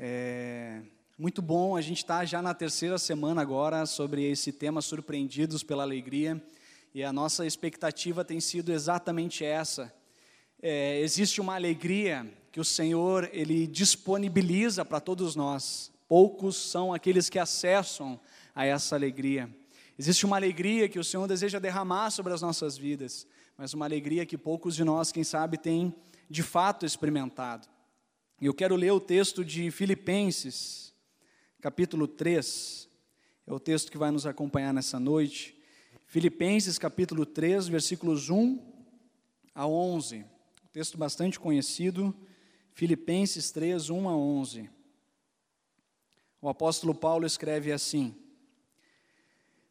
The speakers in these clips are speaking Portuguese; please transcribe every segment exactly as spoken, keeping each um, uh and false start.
É muito bom, a gente está já na terceira semana agora sobre esse tema, Surpreendidos pela Alegria, e a nossa expectativa tem sido exatamente essa. É, existe uma alegria que o Senhor, Ele disponibiliza para todos nós. Poucos são aqueles que acessam a essa alegria. Existe uma alegria que o Senhor deseja derramar sobre as nossas vidas, mas uma alegria que poucos de nós, quem sabe, têm de fato experimentado. E eu quero ler o texto de Filipenses, capítulo três, é o texto que vai nos acompanhar nessa noite. Filipenses, capítulo três, versículos um a onze. Texto bastante conhecido, Filipenses três, um a onze. O apóstolo Paulo escreve assim: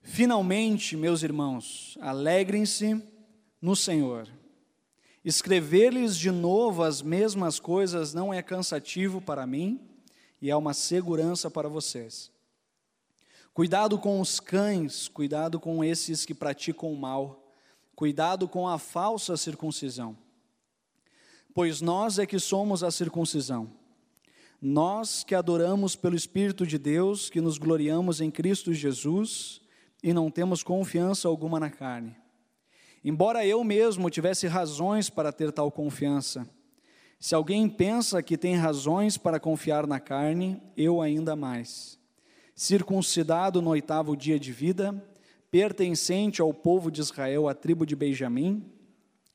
finalmente, meus irmãos, alegrem-se no Senhor. Escrever-lhes de novo as mesmas coisas não é cansativo para mim e é uma segurança para vocês. Cuidado com os cães, cuidado com esses que praticam o mal, cuidado com a falsa circuncisão. Pois nós é que somos a circuncisão, nós que adoramos pelo Espírito de Deus, que nos gloriamos em Cristo Jesus e não temos confiança alguma na carne. Embora eu mesmo tivesse razões para ter tal confiança, se alguém pensa que tem razões para confiar na carne, eu ainda mais. Circuncidado no oitavo dia de vida, pertencente ao povo de Israel, à tribo de Benjamim,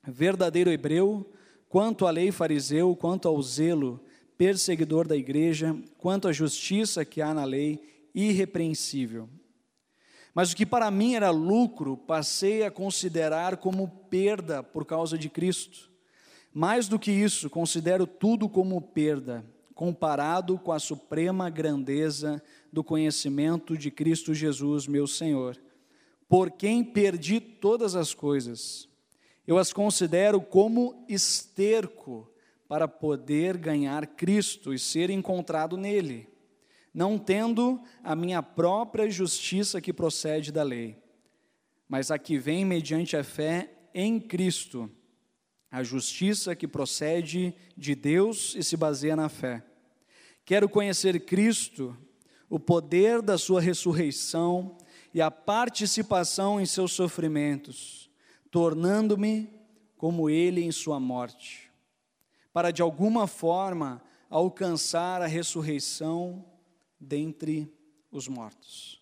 verdadeiro hebreu, quanto à lei fariseu, quanto ao zelo, perseguidor da igreja, quanto à justiça que há na lei, irrepreensível. Mas o que para mim era lucro, passei a considerar como perda por causa de Cristo. Mais do que isso, considero tudo como perda, comparado com a suprema grandeza do conhecimento de Cristo Jesus, meu Senhor, por quem perdi todas as coisas. Eu as considero como esterco para poder ganhar Cristo e ser encontrado nele, não tendo a minha própria justiça que procede da lei, mas a que vem mediante a fé em Cristo, a justiça que procede de Deus e se baseia na fé. Quero conhecer Cristo, o poder da sua ressurreição e a participação em seus sofrimentos, tornando-me como ele em sua morte, para de alguma forma alcançar a ressurreição dentre os mortos.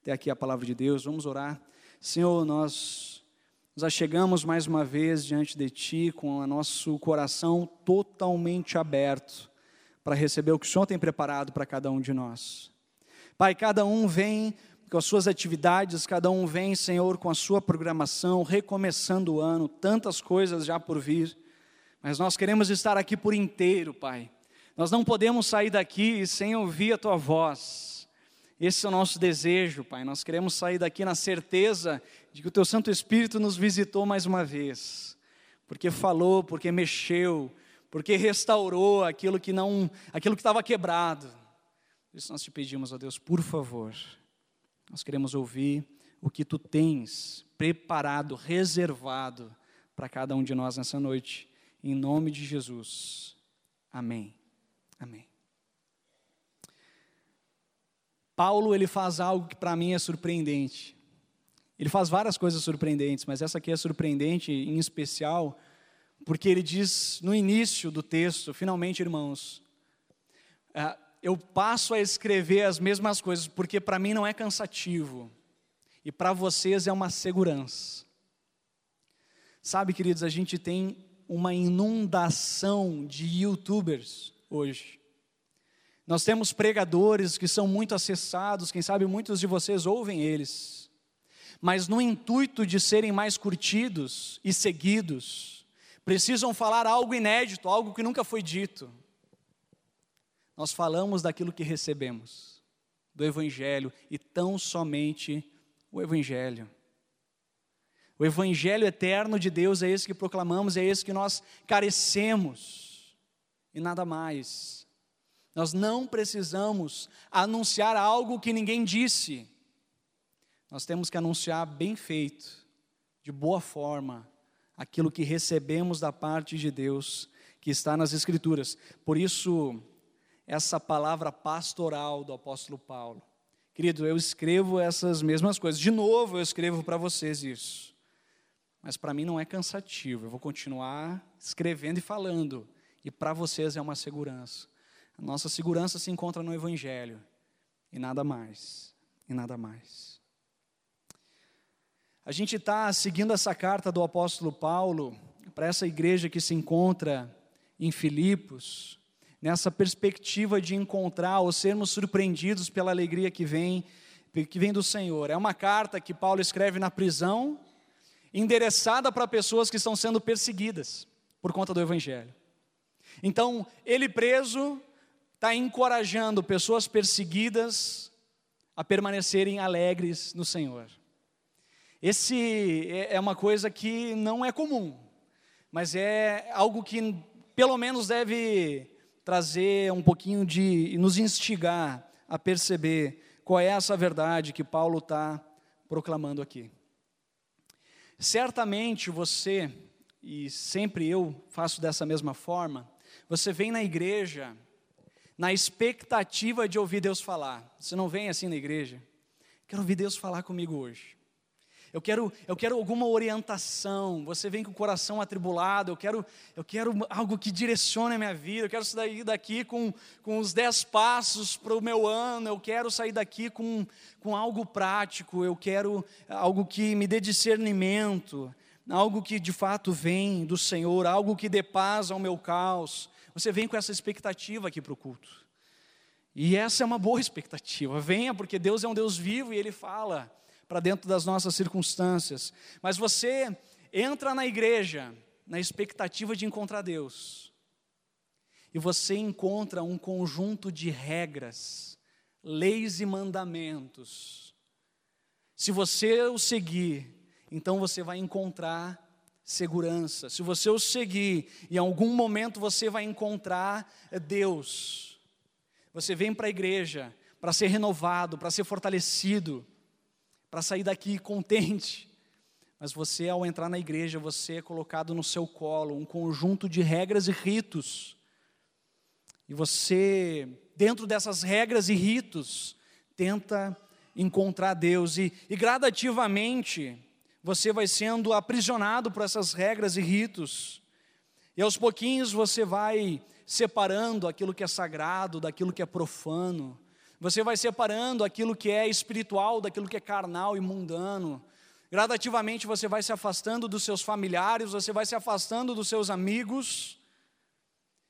Até aqui a palavra de Deus, vamos orar. Senhor, nós nos achegamos mais uma vez diante de Ti, com o nosso coração totalmente aberto, para receber o que o Senhor tem preparado para cada um de nós. Pai, cada um vem com as suas atividades, cada um vem, Senhor, com a sua programação, recomeçando o ano, tantas coisas já por vir, mas nós queremos estar aqui por inteiro, Pai. Nós não podemos sair daqui sem ouvir a Tua voz. Esse é o nosso desejo, Pai. Nós queremos sair daqui na certeza de que o Teu Santo Espírito nos visitou mais uma vez, porque falou, porque mexeu, porque restaurou aquilo que não, aquilo que estava quebrado. Por isso nós te pedimos, ó Deus, por favor, nós queremos ouvir o que Tu tens preparado, reservado para cada um de nós nessa noite. Em nome de Jesus. Amém. Amém. Paulo, ele faz algo que para mim é surpreendente. Ele faz várias coisas surpreendentes, mas essa aqui é surpreendente em especial, porque ele diz no início do texto, finalmente, irmãos, ah, eu passo a escrever as mesmas coisas, porque para mim não é cansativo, e para vocês é uma segurança. Sabe, queridos, a gente tem uma inundação de youtubers hoje. Nós temos pregadores que são muito acessados, quem sabe muitos de vocês ouvem eles, mas no intuito de serem mais curtidos e seguidos, precisam falar algo inédito, algo que nunca foi dito. Nós falamos daquilo que recebemos, do Evangelho, e tão somente o Evangelho. O Evangelho eterno de Deus é esse que proclamamos, é esse que nós carecemos, e nada mais. Nós não precisamos anunciar algo que ninguém disse. Nós temos que anunciar bem feito, de boa forma, aquilo que recebemos da parte de Deus, que está nas Escrituras. Por isso, essa palavra pastoral do apóstolo Paulo. Querido, eu escrevo essas mesmas coisas. De novo, eu escrevo para vocês isso. Mas para mim não é cansativo. Eu vou continuar escrevendo e falando. E para vocês é uma segurança. A nossa segurança se encontra no Evangelho. E nada mais. E nada mais. A gente está seguindo essa carta do apóstolo Paulo para essa igreja que se encontra em Filipos, nessa perspectiva de encontrar ou sermos surpreendidos pela alegria que vem, que vem do Senhor. É uma carta que Paulo escreve na prisão, endereçada para pessoas que estão sendo perseguidas por conta do Evangelho. Então, ele preso está encorajando pessoas perseguidas a permanecerem alegres no Senhor. Esse é uma coisa que não é comum, mas é algo que pelo menos deve trazer um pouquinho de, nos instigar a perceber qual é essa verdade que Paulo está proclamando aqui. Certamente você, e sempre eu faço dessa mesma forma, você vem na igreja na expectativa de ouvir Deus falar. Você não vem assim na igreja? Quero ouvir Deus falar comigo hoje. Eu quero, eu quero alguma orientação, você vem com o coração atribulado, eu quero, eu quero algo que direcione a minha vida, eu quero sair daqui com, com os dez passos para o meu ano, eu quero sair daqui com, com algo prático, eu quero algo que me dê discernimento, algo que de fato vem do Senhor, algo que dê paz ao meu caos. Você vem com essa expectativa aqui para o culto. E essa é uma boa expectativa, venha porque Deus é um Deus vivo e Ele fala para dentro das nossas circunstâncias, mas você entra na igreja na expectativa de encontrar Deus, e você encontra um conjunto de regras, leis e mandamentos. Se você o seguir, então você vai encontrar segurança. Se você o seguir, em algum momento você vai encontrar Deus. Você vem para a igreja para ser renovado, para ser fortalecido, para sair daqui contente. Mas você, ao entrar na igreja, você é colocado no seu colo um conjunto de regras e ritos. E você, dentro dessas regras e ritos, tenta encontrar Deus. E, e gradativamente, você vai sendo aprisionado por essas regras e ritos. E aos pouquinhos você vai separando aquilo que é sagrado daquilo que é profano. Você vai separando aquilo que é espiritual daquilo que é carnal e mundano. Gradativamente você vai se afastando dos seus familiares, você vai se afastando dos seus amigos.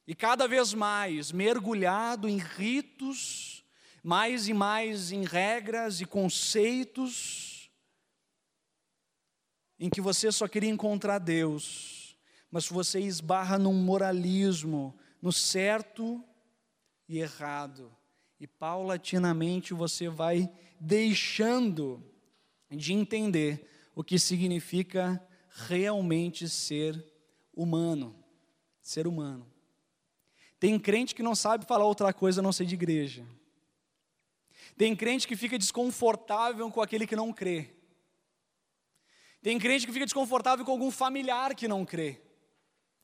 E cada vez mais mergulhado em ritos, mais e mais em regras e conceitos, em que você só queria encontrar Deus. Mas você esbarra num moralismo, no certo e errado. E paulatinamente você vai deixando de entender o que significa realmente ser humano. Ser humano. Tem crente que não sabe falar outra coisa a não ser de igreja. Tem crente que fica desconfortável com aquele que não crê. Tem crente que fica desconfortável com algum familiar que não crê.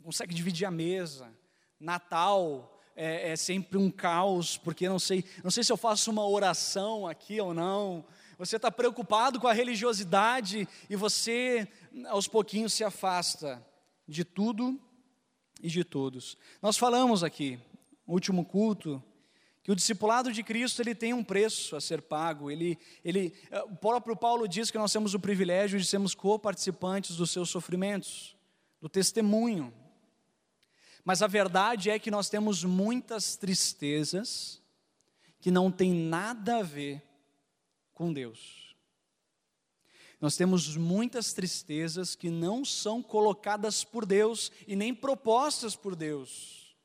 Não consegue dividir a mesa. Natal. É, é sempre um caos, porque não sei, não sei se eu faço uma oração aqui ou não. Você está preocupado com a religiosidade e você, aos pouquinhos, se afasta de tudo e de todos. Nós falamos aqui, no último culto, que o discipulado de Cristo ele tem um preço a ser pago. Ele, ele, o próprio Paulo diz que nós temos o privilégio de sermos co-participantes dos seus sofrimentos, do testemunho. Mas a verdade é que nós temos muitas tristezas que não tem nada a ver com Deus. Nós temos muitas tristezas que não são colocadas por Deus e nem propostas por Deus.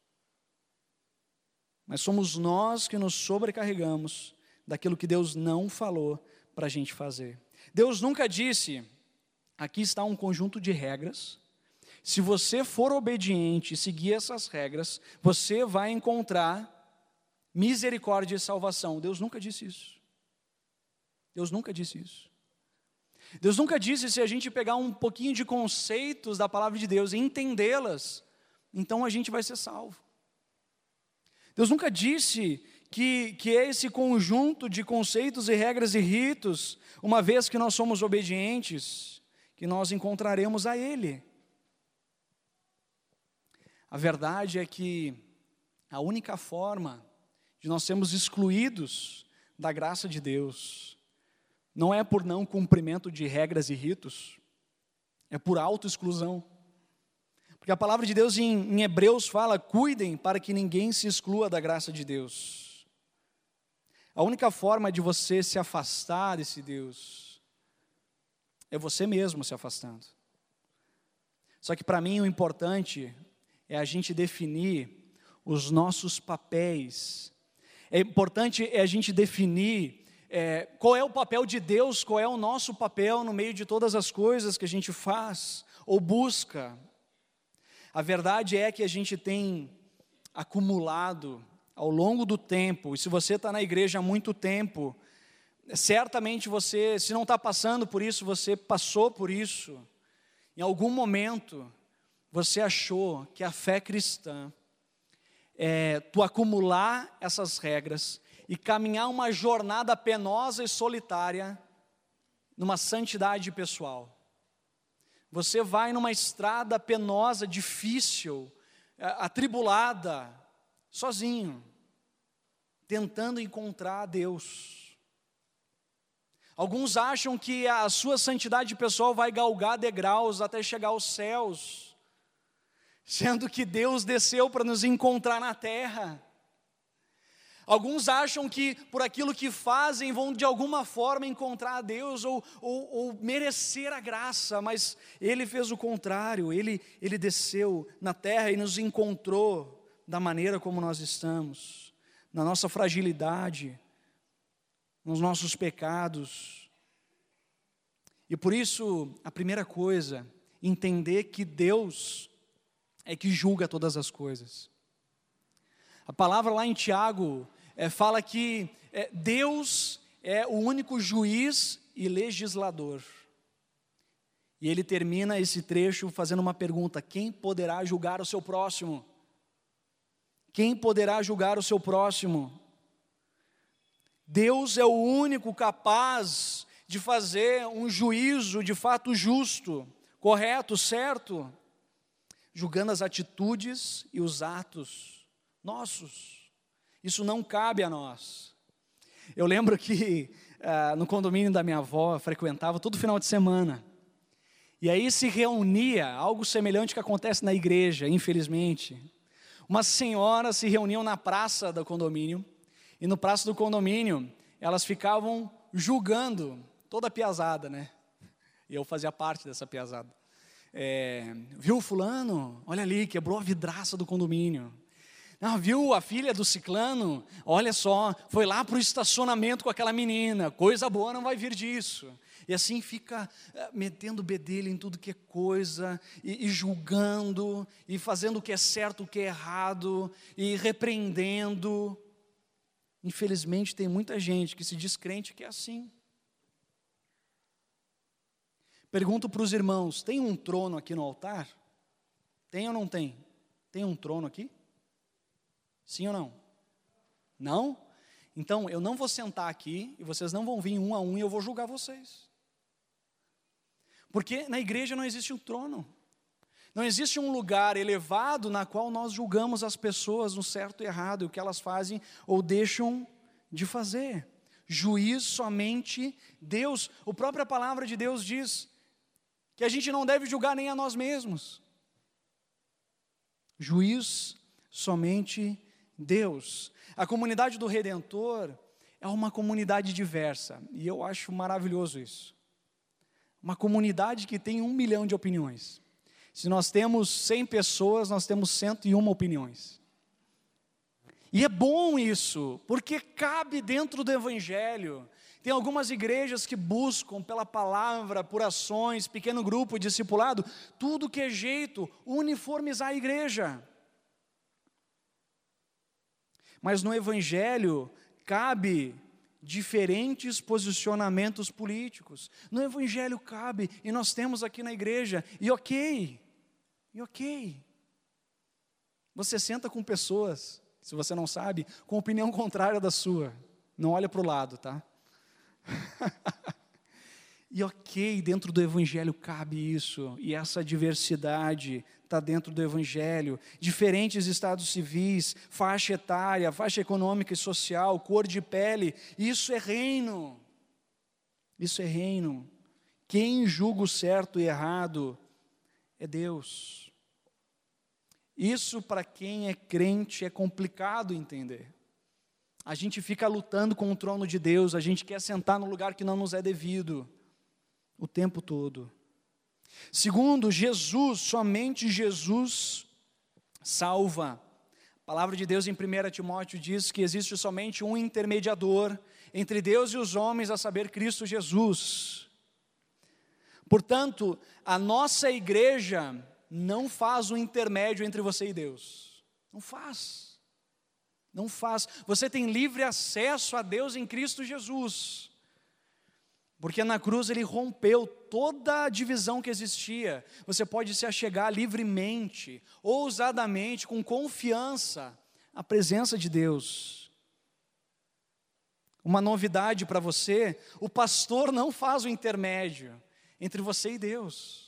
Mas somos nós que nos sobrecarregamos daquilo que Deus não falou para a gente fazer. Deus nunca disse, aqui está um conjunto de regras. Se você for obediente e seguir essas regras, você vai encontrar misericórdia e salvação. Deus nunca disse isso. Deus nunca disse isso. Deus nunca disse, se a gente pegar um pouquinho de conceitos da palavra de Deus e entendê-las, então a gente vai ser salvo. Deus nunca disse que, que é esse conjunto de conceitos e regras e ritos, uma vez que nós somos obedientes, que nós encontraremos a Ele. A verdade é que a única forma de nós sermos excluídos da graça de Deus não é por não cumprimento de regras e ritos, é por autoexclusão. Porque a palavra de Deus em, em Hebreus fala, cuidem para que ninguém se exclua da graça de Deus. A única forma de você se afastar desse Deus é você mesmo se afastando. Só que para mim o importante é a gente definir os nossos papéis. É importante é a gente definir é, qual é o papel de Deus, qual é o nosso papel no meio de todas as coisas que a gente faz ou busca. A verdade é que a gente tem acumulado ao longo do tempo, e se você está na igreja há muito tempo, certamente você, se não está passando por isso, você passou por isso. Em algum momento, você achou que a fé cristã é tu acumular essas regras e caminhar uma jornada penosa e solitária numa santidade pessoal. Você vai numa estrada penosa, difícil, atribulada, sozinho, tentando encontrar Deus. Alguns acham que a sua santidade pessoal vai galgar degraus até chegar aos céus, sendo que Deus desceu para nos encontrar na terra. Alguns acham que por aquilo que fazem vão de alguma forma encontrar a Deus ou, ou, ou merecer a graça, mas Ele fez o contrário, ele, ele desceu na terra e nos encontrou da maneira como nós estamos, na nossa fragilidade, nos nossos pecados. E por isso, a primeira coisa, entender que Deus é que julga todas as coisas. A palavra lá em Tiago é, fala que é, Deus é o único juiz e legislador. E ele termina esse trecho fazendo uma pergunta: quem poderá julgar o seu próximo? Quem poderá julgar o seu próximo? Deus é o único capaz de fazer um juízo de fato justo, correto, certo, julgando as atitudes e os atos nossos. Isso não cabe a nós. Eu lembro que ah, no condomínio da minha avó, frequentava todo final de semana, e aí se reunia, algo semelhante que acontece na igreja, infelizmente. Umas senhoras se reuniam na praça do condomínio, e no praça do condomínio, elas ficavam julgando toda a piazada, né? E eu fazia parte dessa piazada. É, viu fulano? Olha ali, quebrou a vidraça do condomínio. Ah, viu a filha do ciclano? Olha só, foi lá para o estacionamento com aquela menina, coisa boa não vai vir disso. E assim fica metendo bedelho em tudo que é coisa, e, e julgando, e fazendo o que é certo, o que é errado, e repreendendo. Infelizmente tem muita gente que se diz crente que é assim. Pergunto para os irmãos, tem um trono aqui no altar? Tem ou não tem? Tem um trono aqui? Sim ou não? Não? Então, eu não vou sentar aqui e vocês não vão vir um a um e eu vou julgar vocês. Porque na igreja não existe um trono. Não existe um lugar elevado na qual nós julgamos as pessoas no certo e errado, e o que elas fazem ou deixam de fazer. Juiz somente Deus. A própria palavra de Deus diz que a gente não deve julgar nem a nós mesmos. Juiz somente Deus. A comunidade do Redentor é uma comunidade diversa, e eu acho maravilhoso isso. Uma comunidade que tem um milhão de opiniões. Se nós temos cem pessoas, nós temos cento e uma opiniões. E é bom isso, porque cabe dentro do Evangelho. Tem algumas igrejas que buscam pela palavra, por ações, pequeno grupo, discipulado, tudo que é jeito, uniformizar a igreja. Mas no Evangelho cabe diferentes posicionamentos políticos. No Evangelho cabe, e nós temos aqui na igreja, e ok, e ok. Você senta com pessoas Se você não sabe, com opinião contrária da sua. Não olha para o lado, tá? E ok, dentro do Evangelho cabe isso. E essa diversidade está dentro do Evangelho. Diferentes estados civis, faixa etária, faixa econômica e social, cor de pele. Isso é reino. Isso é reino. Quem julga o certo e errado é Deus. Isso, para quem é crente, é complicado entender. A gente fica lutando com o trono de Deus, a gente quer sentar no lugar que não nos é devido, o tempo todo. Segundo, Jesus, somente Jesus salva. A palavra de Deus em primeiro Timóteo diz que existe somente um intermediador entre Deus e os homens, a saber, Cristo Jesus. Portanto, a nossa igreja não faz um intermédio entre você e Deus. Não faz. Não faz. Você tem livre acesso a Deus em Cristo Jesus. Porque na cruz Ele rompeu toda a divisão que existia. Você pode se achegar livremente, ousadamente, com confiança, à presença de Deus. Uma novidade para você: o pastor não faz o intermédio entre você e Deus.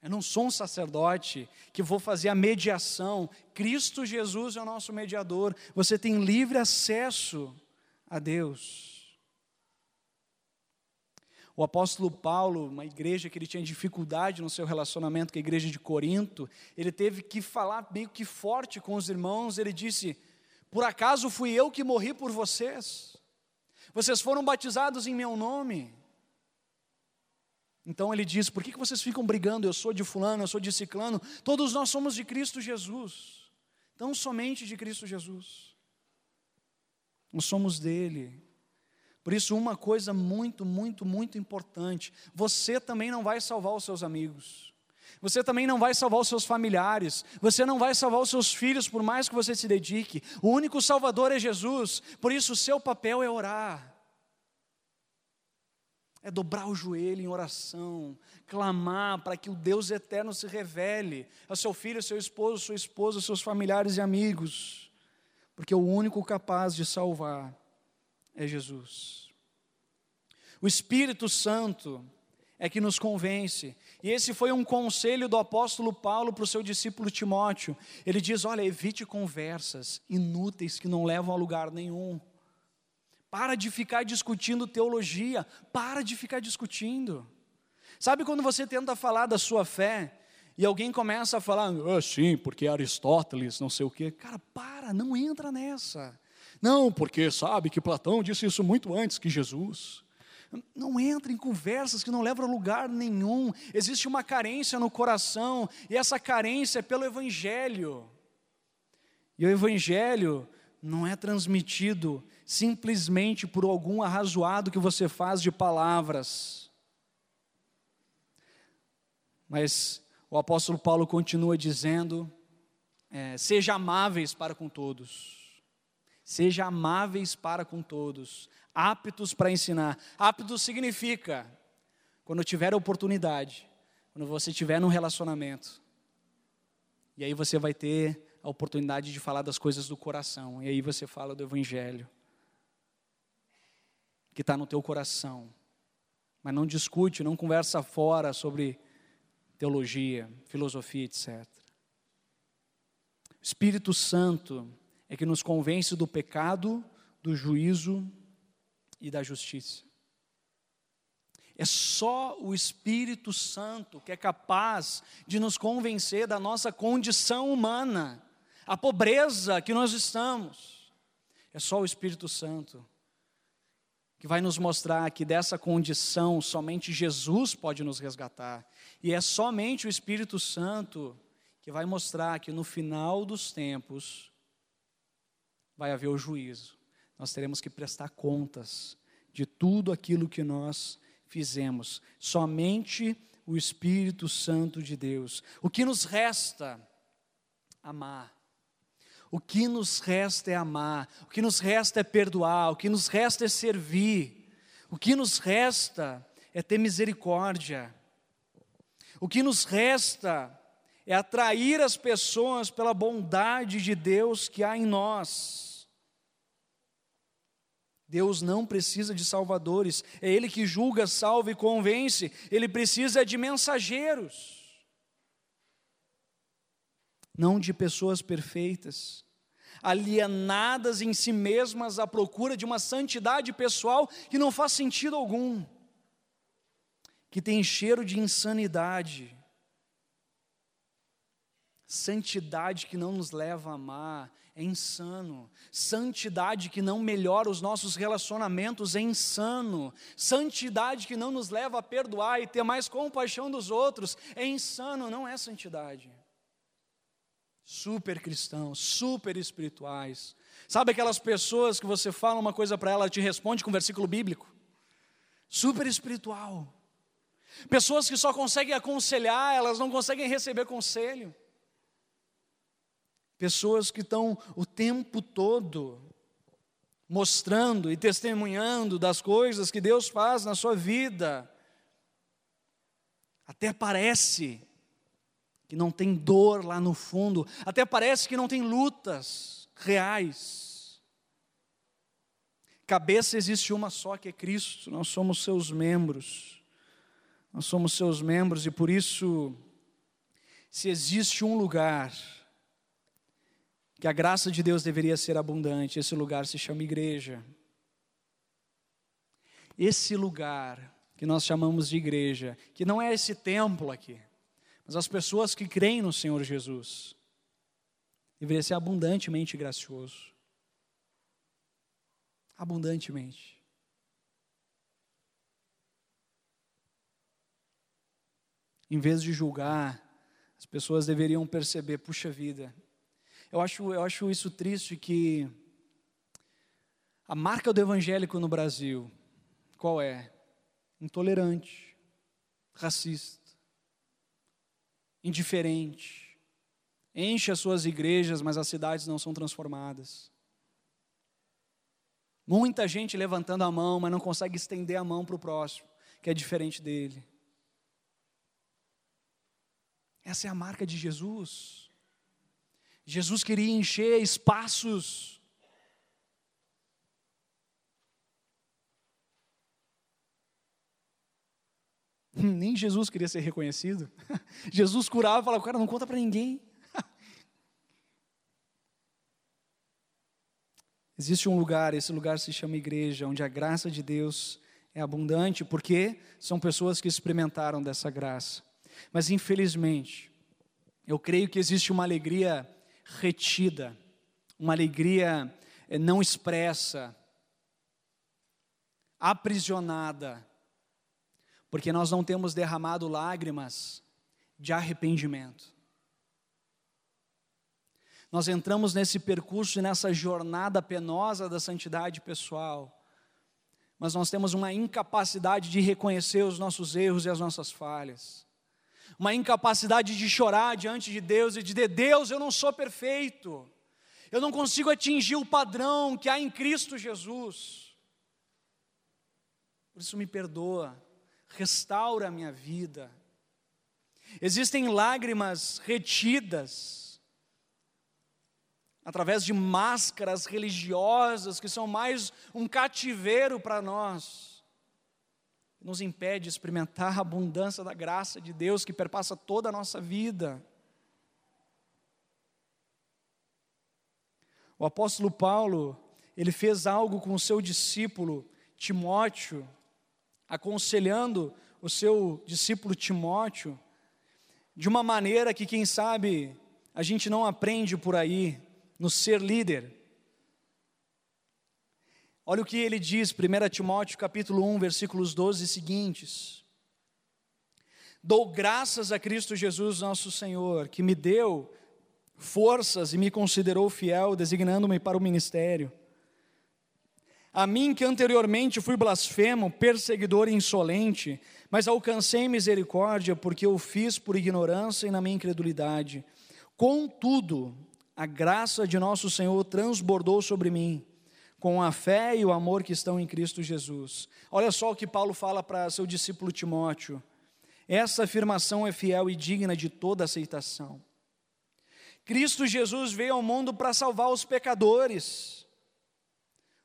Eu não sou um sacerdote que vou fazer a mediação. Cristo Jesus é o nosso mediador. Você tem livre acesso a Deus. O apóstolo Paulo, uma igreja que ele tinha dificuldade no seu relacionamento com a igreja de Corinto, ele teve que falar meio que forte com os irmãos. Ele disse: por acaso fui eu que morri por vocês? Vocês foram batizados em meu nome. Então ele diz: por que vocês ficam brigando? Eu sou de fulano, eu sou de ciclano. Todos nós somos de Cristo Jesus. Então somente de Cristo Jesus. Nós somos dele. Por isso, uma coisa muito, muito, muito importante: você também não vai salvar os seus amigos. Você também não vai salvar os seus familiares. Você não vai salvar os seus filhos, por mais que você se dedique. O único salvador é Jesus. Por isso, o seu papel é orar. É dobrar o joelho em oração, clamar para que o Deus eterno se revele ao seu filho, ao seu esposo, à sua esposa, aos seus familiares e amigos. Porque o único capaz de salvar é Jesus. O Espírito Santo é que nos convence. E esse foi um conselho do apóstolo Paulo para o seu discípulo Timóteo. Ele diz: olha, evite conversas inúteis que não levam a lugar nenhum. Para de ficar discutindo teologia, para de ficar discutindo. Sabe quando você tenta falar da sua fé e alguém começa a falar: ah, sim, porque Aristóteles, não sei o quê. Cara, para, não entra nessa. Não, porque sabe que Platão disse isso muito antes que Jesus. Não entra em conversas que não levam a lugar nenhum. Existe uma carência no coração e essa carência é pelo Evangelho. E o Evangelho não é transmitido simplesmente por algum arrazoado que você faz de palavras. Mas o apóstolo Paulo continua dizendo: é, seja amáveis para com todos. Seja amáveis para com todos. Aptos para ensinar. Aptos significa, quando tiver a oportunidade, quando você tiver num relacionamento, e aí você vai ter a oportunidade de falar das coisas do coração, e aí você fala do Evangelho que está no teu coração, mas não discute, não conversa fora sobre teologia, filosofia, etcétera. O Espírito Santo é que nos convence do pecado, do juízo e da justiça. É só o Espírito Santo que é capaz de nos convencer da nossa condição humana, a pobreza que nós estamos. É só o Espírito Santo que vai nos mostrar que dessa condição somente Jesus pode nos resgatar. E é somente o Espírito Santo que vai mostrar que no final dos tempos vai haver o juízo. Nós teremos que prestar contas de tudo aquilo que nós fizemos. Somente o Espírito Santo de Deus. O que nos resta? Amar. O que nos resta é amar, o que nos resta é perdoar, o que nos resta é servir, o que nos resta é ter misericórdia, o que nos resta é atrair as pessoas pela bondade de Deus que há em nós. Deus não precisa de salvadores, é Ele que julga, salva e convence, Ele precisa de mensageiros, não de pessoas perfeitas, alienadas em si mesmas à procura de uma santidade pessoal que não faz sentido algum, que tem cheiro de insanidade, santidade que não nos leva a amar, é insano, santidade que não melhora os nossos relacionamentos, é insano, santidade que não nos leva a perdoar e ter mais compaixão dos outros, é insano, não é santidade. Super cristãos, super espirituais, sabe aquelas pessoas que você fala uma coisa para ela, ela te responde com um versículo bíblico, super espiritual, pessoas que só conseguem aconselhar, elas não conseguem receber conselho, pessoas que estão o tempo todo mostrando e testemunhando das coisas que Deus faz na sua vida. Até parece que não tem dor lá no fundo, até parece que não tem lutas reais. Cabeça existe uma só que é Cristo, nós somos seus membros. Nós somos seus membros e por isso, se existe um lugar que a graça de Deus deveria ser abundante, esse lugar se chama igreja. Esse lugar que nós chamamos de igreja, que não é esse templo aqui, mas as pessoas que creem no Senhor Jesus, deveria ser abundantemente gracioso. Abundantemente. Em vez de julgar, as pessoas deveriam perceber, puxa vida, Eu acho, eu acho isso triste, que a marca do evangélico no Brasil, qual é? Intolerante, racista, indiferente, enche as suas igrejas, mas as cidades não são transformadas. Muita gente levantando a mão, mas não consegue estender a mão para o próximo, que é diferente dele. Essa é a marca de Jesus. Jesus queria encher espaços. Nem Jesus queria ser reconhecido. Jesus curava e falava, cara, não conta para ninguém. Existe um lugar, esse lugar se chama igreja, onde a graça de Deus é abundante, porque são pessoas que experimentaram dessa graça. Mas infelizmente, eu creio que existe uma alegria retida, uma alegria não expressa, aprisionada, porque nós não temos derramado lágrimas de arrependimento. Nós entramos nesse percurso e nessa jornada penosa da santidade pessoal, mas nós temos uma incapacidade de reconhecer os nossos erros e as nossas falhas. Uma incapacidade de chorar diante de Deus e de dizer, Deus, eu não sou perfeito. Eu não consigo atingir o padrão que há em Cristo Jesus. Por isso me perdoa, restaura a minha vida. Existem lágrimas retidas através de máscaras religiosas que são mais um cativeiro para nós. Nos impede de experimentar a abundância da graça de Deus que perpassa toda a nossa vida. O apóstolo Paulo, ele fez algo com o seu discípulo Timóteo, aconselhando o seu discípulo Timóteo, de uma maneira que, quem sabe, a gente não aprende por aí, no ser líder. Olha o que ele diz, primeiro Timóteo capítulo um, versículos doze e seguintes. Dou graças a Cristo Jesus nosso Senhor, que me deu forças e me considerou fiel, designando-me para o ministério. A mim que anteriormente fui blasfemo, perseguidor e insolente, mas alcancei misericórdia porque eu fiz por ignorância e na minha incredulidade. Contudo, a graça de nosso Senhor transbordou sobre mim, com a fé e o amor que estão em Cristo Jesus. Olha só o que Paulo fala para seu discípulo Timóteo. Essa afirmação é fiel e digna de toda aceitação. Cristo Jesus veio ao mundo para salvar os pecadores,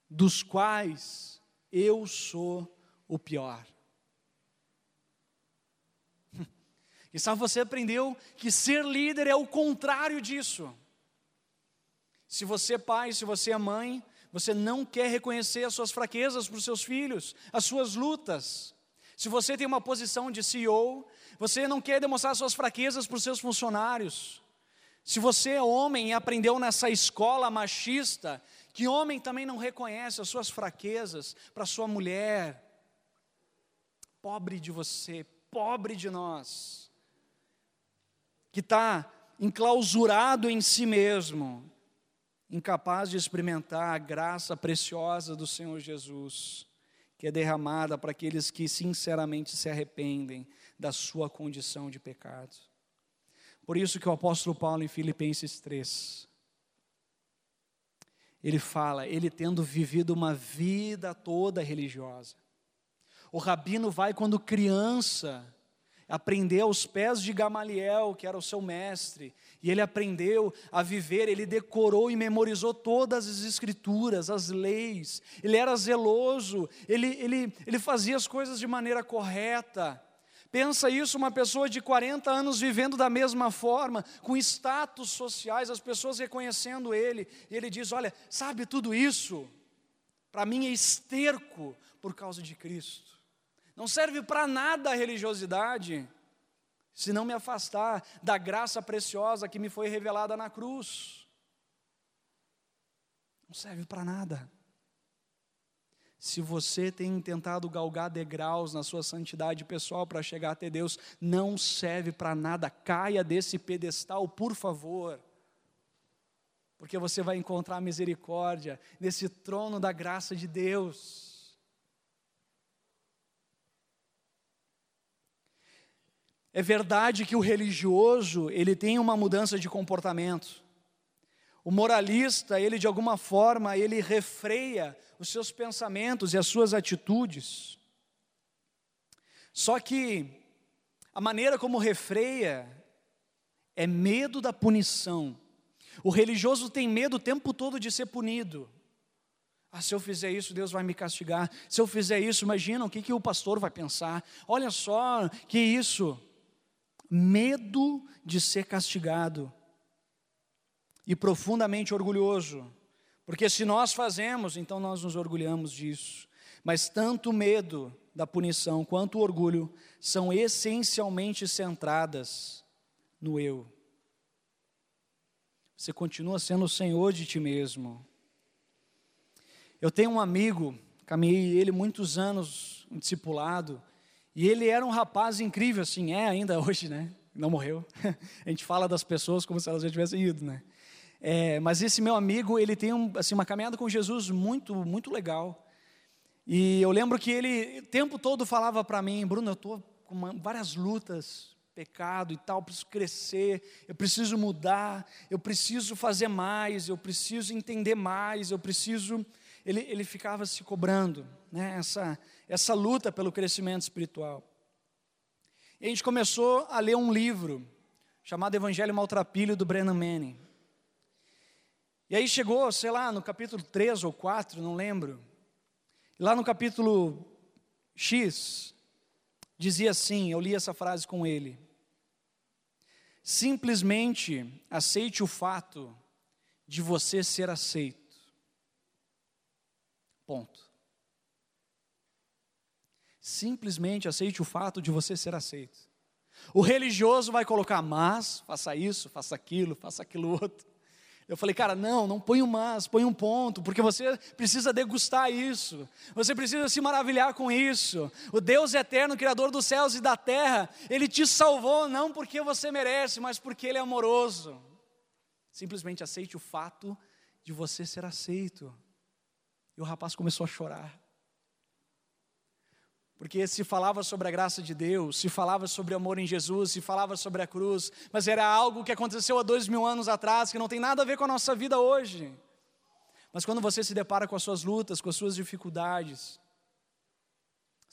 dos quais eu sou o pior. E sabe, você aprendeu que ser líder é o contrário disso. Se você é pai, se você é mãe, você não quer reconhecer as suas fraquezas para os seus filhos, as suas lutas. Se você tem uma posição de C E O, você não quer demonstrar suas fraquezas para os seus funcionários. Se você é homem e aprendeu nessa escola machista, que homem também não reconhece as suas fraquezas para sua mulher. Pobre de você, pobre de nós, que está enclausurado em si mesmo, incapaz de experimentar a graça preciosa do Senhor Jesus, que é derramada para aqueles que sinceramente se arrependem da sua condição de pecado. Por isso que o apóstolo Paulo em Filipenses três, ele fala, ele tendo vivido uma vida toda religiosa. O rabino vai quando criança, aprender aos pés de Gamaliel, que era o seu mestre, e ele aprendeu a viver, ele decorou e memorizou todas as escrituras, as leis, ele era zeloso, ele, ele, ele fazia as coisas de maneira correta. Pensa isso, uma pessoa de quarenta anos vivendo da mesma forma, com status sociais, as pessoas reconhecendo ele. E ele diz, olha, sabe, tudo isso para mim é esterco por causa de Cristo. Não serve para nada a religiosidade, se não me afastar da graça preciosa que me foi revelada na cruz. Não serve para nada. Se você tem tentado galgar degraus na sua santidade pessoal para chegar até Deus, não serve para nada, caia desse pedestal, por favor. Porque você vai encontrar misericórdia nesse trono da graça de Deus. É verdade que o religioso, ele tem uma mudança de comportamento. O moralista, ele de alguma forma, ele refreia os seus pensamentos e as suas atitudes. Só que a maneira como refreia é medo da punição. O religioso tem medo o tempo todo de ser punido. Ah, se eu fizer isso, Deus vai me castigar. Se eu fizer isso, imagina o que, que o pastor vai pensar. Olha só, que isso. Medo de ser castigado. E profundamente orgulhoso, porque se nós fazemos, então nós nos orgulhamos disso. Mas tanto o medo da punição quanto o orgulho são essencialmente centradas no eu. Você continua sendo o senhor de ti mesmo. Eu tenho um amigo, caminhei ele muitos anos, um discipulado, e ele era um rapaz incrível, assim, é ainda hoje, né? Não morreu. A gente fala das pessoas como se elas já tivessem ido, né? É, mas esse meu amigo, ele tem um, assim, uma caminhada com Jesus muito, muito legal. E eu lembro que ele o tempo todo falava para mim, Bruno, eu estou com uma, várias lutas, pecado e tal, preciso crescer, eu preciso mudar, eu preciso fazer mais, eu preciso entender mais, eu preciso... Ele, ele ficava se cobrando, né? essa, essa luta pelo crescimento espiritual. E a gente começou a ler um livro chamado Evangelho Maltrapilho, do Brennan Manning. E aí chegou, sei lá, no capítulo três ou quatro, não lembro. Lá no capítulo X, dizia assim, eu li essa frase com ele. Simplesmente aceite o fato de você ser aceito. Ponto. Simplesmente aceite o fato de você ser aceito. O religioso vai colocar, mas, faça isso, faça aquilo, faça aquilo outro. Eu falei, cara, não, não põe um mas, põe um ponto, porque você precisa degustar isso, você precisa se maravilhar com isso. O Deus eterno, Criador dos céus e da terra, Ele te salvou não porque você merece, mas porque Ele é amoroso. Simplesmente aceite o fato de você ser aceito. E o rapaz começou a chorar. Porque se falava sobre a graça de Deus, se falava sobre amor em Jesus, se falava sobre a cruz, mas era algo que aconteceu há dois mil anos atrás, que não tem nada a ver com a nossa vida hoje. Mas quando você se depara com as suas lutas, com as suas dificuldades,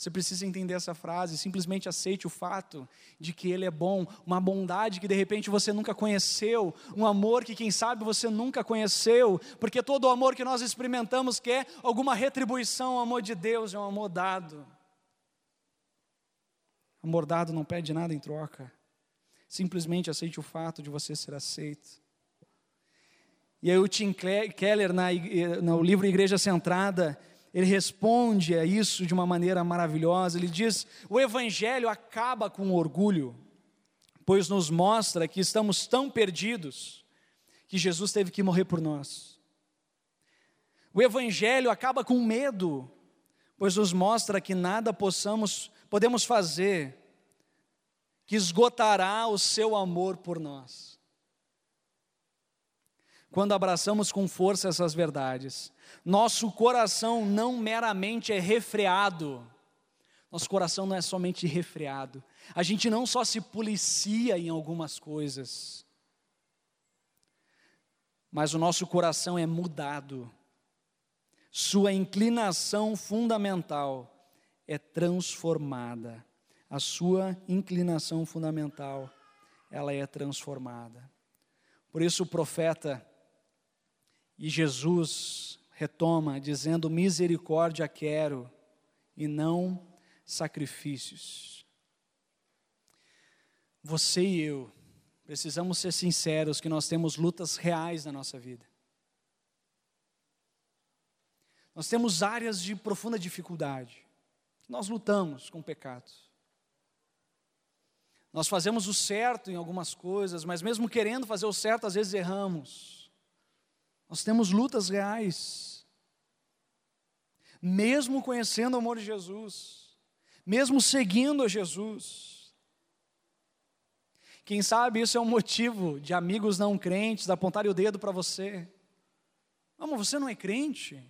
Você precisa entender essa frase, simplesmente aceite o fato de que Ele é bom, uma bondade que de repente você nunca conheceu, um amor que quem sabe você nunca conheceu, porque todo o amor que nós experimentamos quer alguma retribuição. O amor de Deus é um amor dado. Amor dado não pede nada em troca, simplesmente aceite o fato de você ser aceito. E aí o Tim Keller, na, no livro Igreja Centrada, ele responde a isso de uma maneira maravilhosa. Ele diz: o Evangelho acaba com o orgulho, pois nos mostra que estamos tão perdidos que Jesus teve que morrer por nós. O Evangelho acaba com o medo, pois nos mostra que nada possamos, podemos fazer que esgotará o seu amor por nós. Quando abraçamos com força essas verdades, nosso coração não meramente é refreado, nosso coração não é somente refreado, a gente não só se policia em algumas coisas, mas o nosso coração é mudado, sua inclinação fundamental é transformada, a sua inclinação fundamental, ela é transformada. Por isso o profeta e Jesus retoma, dizendo: misericórdia quero e não sacrifícios. Você e eu precisamos ser sinceros que nós temos lutas reais na nossa vida. Nós temos áreas de profunda dificuldade. Nós lutamos com pecados. Nós fazemos o certo em algumas coisas, mas mesmo querendo fazer o certo, às vezes erramos. Nós temos lutas reais, mesmo conhecendo o amor de Jesus, mesmo seguindo a Jesus. Quem sabe isso é um motivo de amigos não crentes apontarem o dedo para você. Não, mas você não é crente?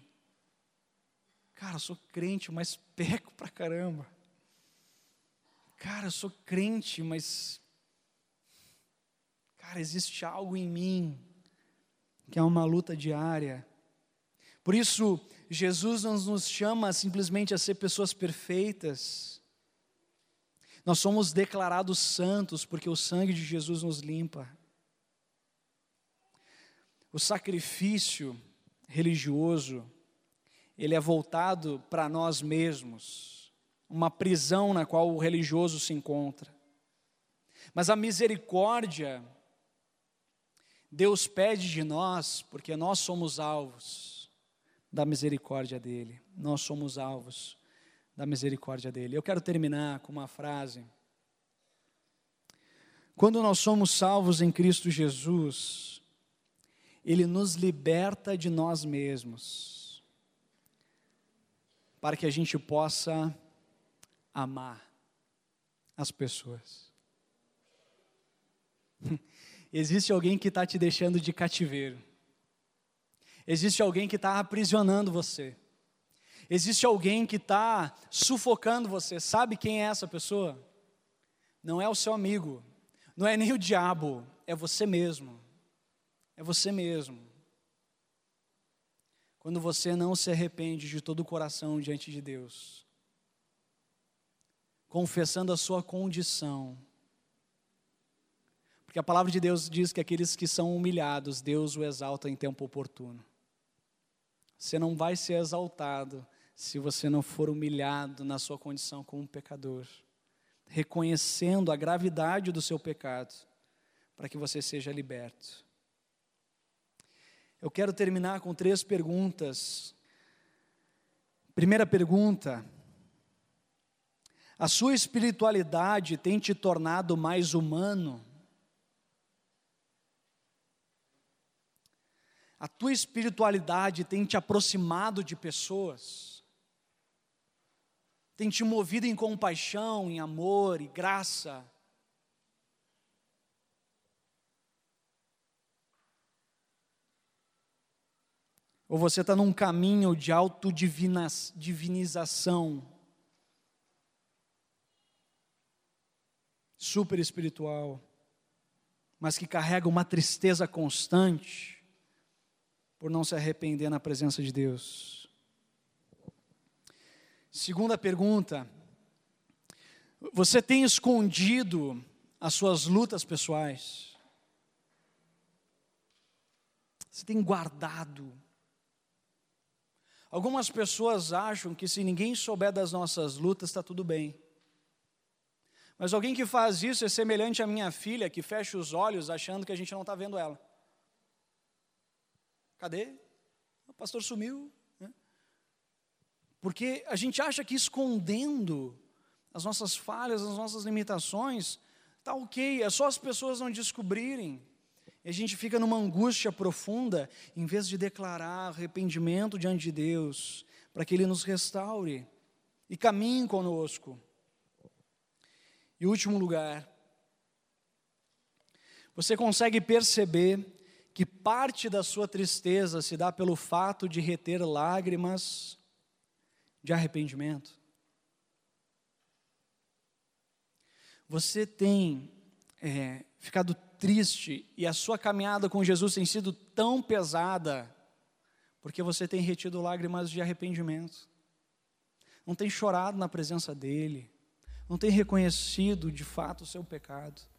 Cara, eu sou crente, mas peco pra caramba. Cara, eu sou crente, mas... Cara, existe algo em mim que é uma luta diária. Por isso, Jesus não nos chama simplesmente a ser pessoas perfeitas. Nós somos declarados santos, porque o sangue de Jesus nos limpa. O sacrifício religioso, ele é voltado para nós mesmos, uma prisão na qual o religioso se encontra. Mas a misericórdia, Deus pede de nós, porque nós somos alvos da misericórdia dEle. Nós somos alvos da misericórdia dEle. Eu quero terminar com uma frase. Quando nós somos salvos em Cristo Jesus, Ele nos liberta de nós mesmos, para que a gente possa amar as pessoas. Existe alguém que está te deixando de cativeiro. Existe alguém que está aprisionando você. Existe alguém que está sufocando você. Sabe quem é essa pessoa? Não é o seu amigo. Não é nem o diabo. É você mesmo. É você mesmo. Quando você não se arrepende de todo o coração diante de Deus, confessando a sua condição, porque a palavra de Deus diz que aqueles que são humilhados, Deus o exalta em tempo oportuno. Você não vai ser exaltado se você não for humilhado na sua condição como pecador, reconhecendo a gravidade do seu pecado, para que você seja liberto. Eu quero terminar com três perguntas. Primeira pergunta: a sua espiritualidade tem te tornado mais humano? A tua espiritualidade tem te aproximado de pessoas? Tem te movido em compaixão, em amor e graça? Ou você está num caminho de autodivinização, super espiritual, mas que carrega uma tristeza constante por não se arrepender na presença de Deus? Segunda pergunta: Você tem escondido as suas lutas pessoais. Você tem guardado. Algumas pessoas acham que se ninguém souber das nossas lutas, está tudo bem. Mas alguém que faz isso é semelhante à minha filha, que fecha os olhos achando que a gente não está vendo ela. Cadê? O pastor sumiu. Porque a gente acha que escondendo as nossas falhas, as nossas limitações, está ok, é só as pessoas não descobrirem. E a gente fica numa angústia profunda, em vez de declarar arrependimento diante de Deus, para que Ele nos restaure e caminhe conosco. E último lugar, você consegue perceber que parte da sua tristeza se dá pelo fato de reter lágrimas de arrependimento. Você tem é, ficado triste e a sua caminhada com Jesus tem sido tão pesada porque você tem retido lágrimas de arrependimento. Não tem chorado na presença dEle. Não tem reconhecido de fato o seu pecado.